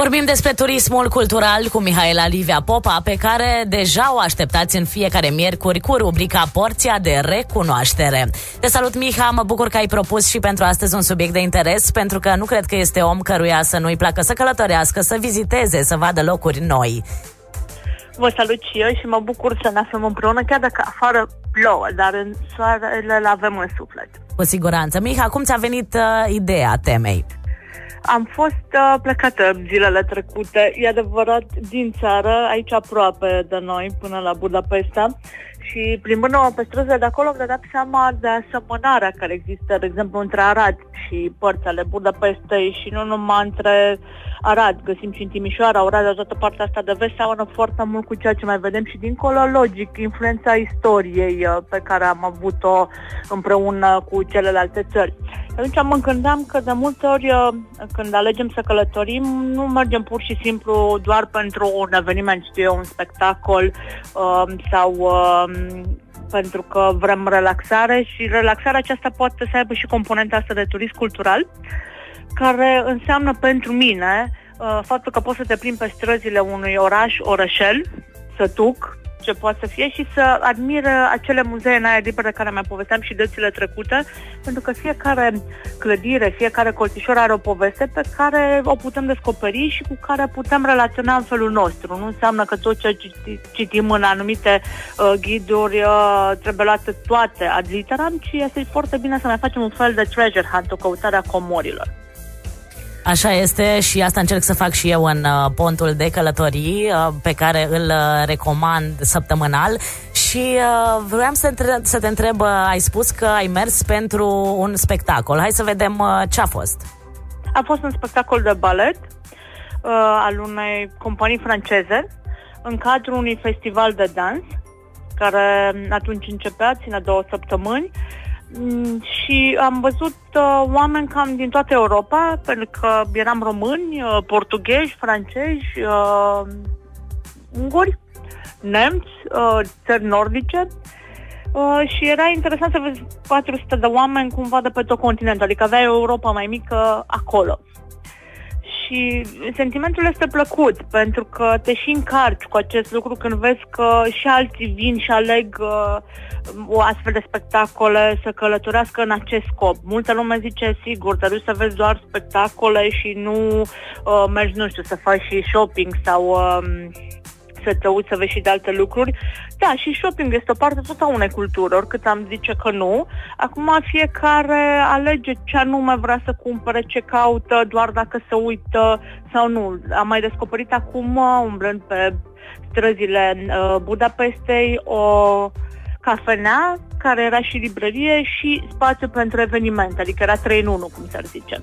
Vorbim despre turismul cultural cu Mihaela Livia Popa, pe care deja o așteptați în fiecare miercuri cu rubrica Porția de recunoaștere. Te salut, Miha, mă bucur că ai propus și pentru astăzi un subiect de interes, pentru că nu cred că este om căruia să nu-i placă să călătorească, să viziteze, să vadă locuri noi. Vă salut și eu și mă bucur să ne aflăm împreună, chiar dacă afară plouă, dar în soarele îl avem în suflet. Cu siguranță. Miha, cum ți-a venit ideea temei? Am fost plecată zilele trecute, e adevărat, din țară, aici aproape de noi, până la Budapesta, și plimbându-mă pe străzile de acolo mi-am dat seama de asemănarea care există, de exemplu, între Arad și părțile Budapestei și nu numai între Arad, găsim și în Timișoara, Orad, de toată partea asta de vest, seamănă foarte mult cu ceea ce mai vedem și dincolo, logic, influența istoriei pe care am avut-o împreună cu celelalte țări. Atunci mă gândeam că de multe ori când alegem să călătorim, nu mergem pur și simplu doar pentru un eveniment, știu eu, un spectacol sau pentru că vrem relaxare, și relaxarea aceasta poate să aibă și componenta asta de turism cultural, care înseamnă pentru mine faptul că poți să te plimbi pe străzile unui oraș, orășel, sătuc, ce poate să fie, și să admir acele muzee în aer liber de care mai povesteam și dățile trecute, pentru că fiecare clădire, fiecare colțișor are o poveste pe care o putem descoperi și cu care putem relaționa în felul nostru. Nu înseamnă că tot ce citim în anumite ghiduri trebuie luate toate ad literam, ci este foarte bine să mai facem un fel de treasure hunt, o căutare a comorilor. Așa este, și asta încerc să fac și eu în pontul de călătorii pe care îl recomand săptămânal. Și vroiam să te întreb, ai spus că ai mers pentru un spectacol. Hai să vedem ce a fost. A fost un spectacol de balet al unei companii franceze în cadrul unui festival de dans care atunci începea, ține 2 săptămâni. Și am văzut oameni cam din toată Europa, pentru că eram români, portughezi, francezi, unguri, nemți, țări nordice, și era interesant să vezi 400 de oameni cumva de pe tot continentul, adică avea Europa mai mică acolo. Și sentimentul este plăcut, pentru că te și încarci cu acest lucru când vezi că și alții vin și aleg o astfel de spectacole să călătorească în acest scop. Multă lume zice, sigur, te duci să vezi doar spectacole și nu mergi, nu știu, să faci și shopping sau să te uiți să vezi și de alte lucruri. Da, și shopping este o parte tot a unei culturi, oricât am zice că nu. Acum fiecare alege ce anume vrea să cumpere, ce caută, doar dacă se uită sau nu. Am mai descoperit acum, umblând pe străzile Budapestei, o cafenea care era și librărie și spațiu pentru evenimente, adică era 3 în 1, cum s-ar zice.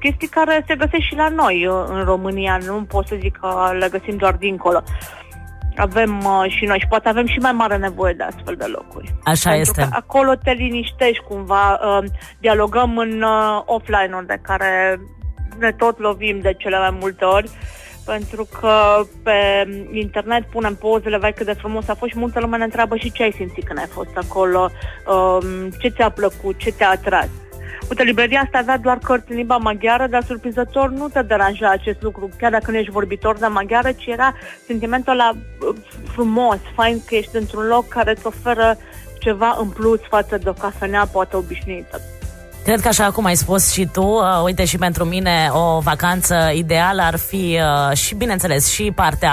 Chestii care se găsesc și la noi în România, nu pot să zic că le găsim doar dincolo. Avem și noi și poate avem și mai mare nevoie de astfel de locuri. Așa pentru este. Că acolo te liniștești cumva, dialogăm în offline-ul de care ne tot lovim de cele mai multe ori, pentru că pe internet punem pozele, vai cât de frumos a fost, și multă lume ne întreabă și ce ai simțit când ai fost acolo, ce ți-a plăcut, ce te-a atras. Uite, librăria asta avea doar cărți în limba maghiară, dar surprinzător nu te deranja acest lucru, chiar dacă nu ești vorbitor de maghiară, ci era sentimentul ăla frumos, fain că ești într-un loc care îți oferă ceva în plus față de o cafenea poate obișnuită. Cred că așa cum ai spus și tu, uite, și pentru mine o vacanță ideală ar fi și, bineînțeles, și partea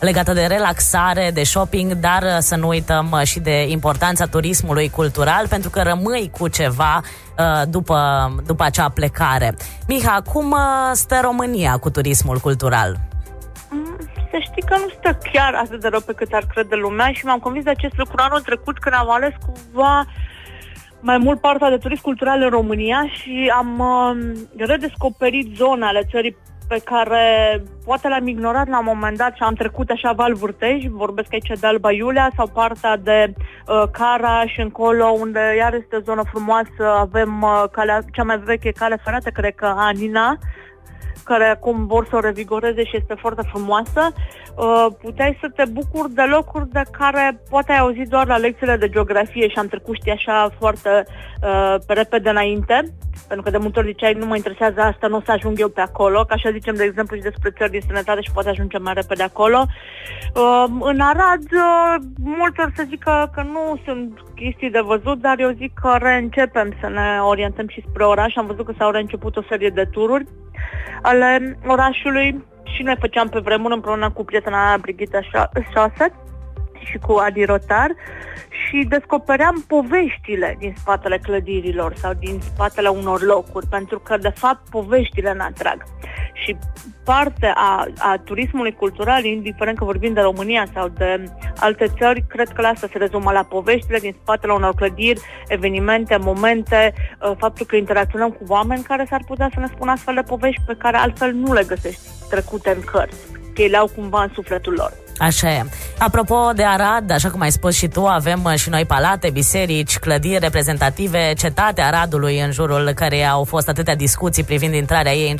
legată de relaxare, de shopping, dar să nu uităm și de importanța turismului cultural, pentru că rămâi cu ceva după acea plecare. Miha, cum stă România cu turismul cultural? Să știi că nu stă chiar atât de rău pe cât ar crede lumea și m-am convins de acest lucru anul trecut când am ales cumva mai mult partea de turism cultural în România și am redescoperit zone ale țării pe care poate l-am ignorat la un moment dat și am trecut așa val vârtej, vorbesc aici de Alba Iulia sau partea de Cara și încolo, unde iar este o zonă frumoasă, avem calea, cea mai veche cale ferată, cred că Anina, care acum vor să o revigoreze și este foarte frumoasă, puteai să te bucuri de locuri de care poate ai auzit doar la lecțiile de geografie și am trecut, știi, așa foarte repede înainte, pentru că de multe ori ziceai, nu mă interesează asta, nu o să ajung eu pe acolo, că așa zicem, de exemplu, și despre țări din străinătate și poate ajunge mai repede acolo. În Arad, mulți ori să zică că nu sunt chestii de văzut, dar eu zic că reîncepem să ne orientăm și spre oraș. Am văzut că s-au reînceput o serie de tururi ale orașului și noi făceam pe vremuri împreună cu prietena Brigheta Șosea și cu Adi Rotar și descopeream poveștile din spatele clădirilor sau din spatele unor locuri, pentru că de fapt poveștile ne atrag. Și partea a turismului cultural, indiferent că vorbim de România sau de alte țări, cred că la asta se rezumă, la poveștile din spatele unor clădiri, evenimente, momente, faptul că interacționăm cu oameni care s-ar putea să ne spună astfel de povești pe care altfel nu le găsești trecute în cărți, că ei le au cumva în sufletul lor. Așa e. Apropo de Arad, așa cum ai spus și tu, avem și noi palate, biserici, clădiri reprezentative, cetatea Aradului, în jurul căreia au fost atâtea discuții privind intrarea ei în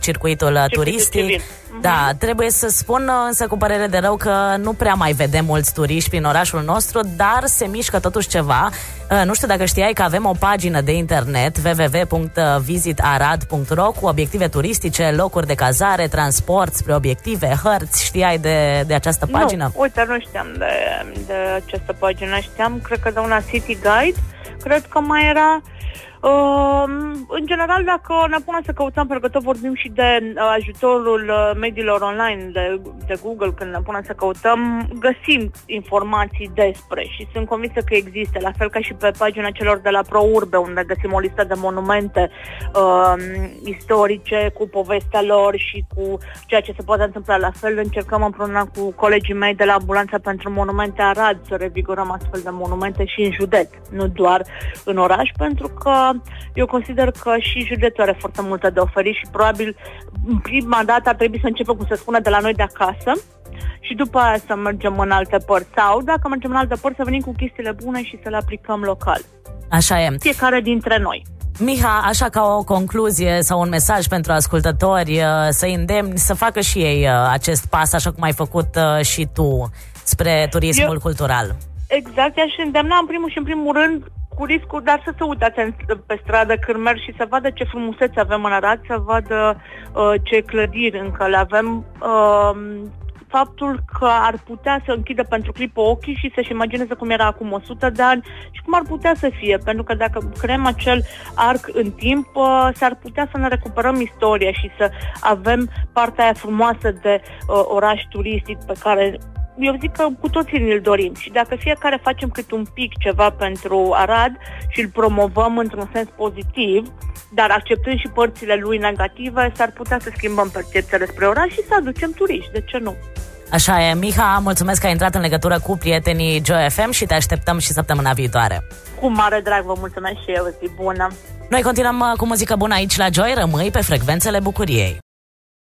circuitul turistic. Da, trebuie să spun însă cu părere de rău că nu prea mai vedem mulți turiști prin orașul nostru, dar se mișcă totuși ceva. Nu știu dacă știai că avem o pagină de internet www.visitarad.ro cu obiective turistice, locuri de cazare, transport spre obiective, hărți. Știai de această pagină? Nu, uite, nu știam de această pagină. Știam, cred că de una City Guide, cred că mai era... În general, dacă ne punem să căutăm, pentru că tot vorbim și de ajutorul mediilor online de Google, când ne punem să căutăm, găsim informații despre și sunt convinsă că există, la fel ca și pe pagina celor de la ProUrbe, unde găsim o listă de monumente istorice cu povestea lor și cu ceea ce se poate întâmpla. La fel încercăm împreună cu colegii mei de la Ambulanța pentru Monumente Arad să revigorăm astfel de monumente și în județ, nu doar în oraș, pentru că eu consider că și județul are foarte multe de oferit și probabil prima dată ar trebui să începem, cum se spune, de la noi de acasă și după aia să mergem în alte părți sau dacă mergem în alte părți să venim cu chestiile bune și să le aplicăm local. Așa e. Fiecare dintre noi. Miha, așa ca o concluzie sau un mesaj pentru ascultători, să-i îndemni să facă și ei acest pas așa cum ai făcut și tu spre turismul cultural. Exact, i-aș îndemna în primul rând cu riscuri, dar să se uitați pe stradă când merg și să vadă ce frumusețe avem în Arad, să vadă ce clădiri încă le avem, faptul că ar putea să închidă pentru clipă ochii și să-și imagineze cum era acum 100 de ani și cum ar putea să fie, pentru că dacă creăm acel arc în timp, s-ar putea să ne recuperăm istoria și să avem partea aia frumoasă de oraș turistic pe care... eu zic că cu toții ne-l dorim și dacă fiecare facem cât un pic ceva pentru Arad și îl promovăm într-un sens pozitiv, dar acceptând și părțile lui negative, s-ar putea să schimbăm percepția despre oraș și să aducem turiști, de ce nu? Așa e, Miha, mulțumesc că ai intrat în legătură cu prietenii Joy FM și te așteptăm și săptămâna viitoare. Cu mare drag, vă mulțumesc și eu, zi bună! Noi continuăm cu muzică bună aici la Joy, rămâi pe frecvențele bucuriei.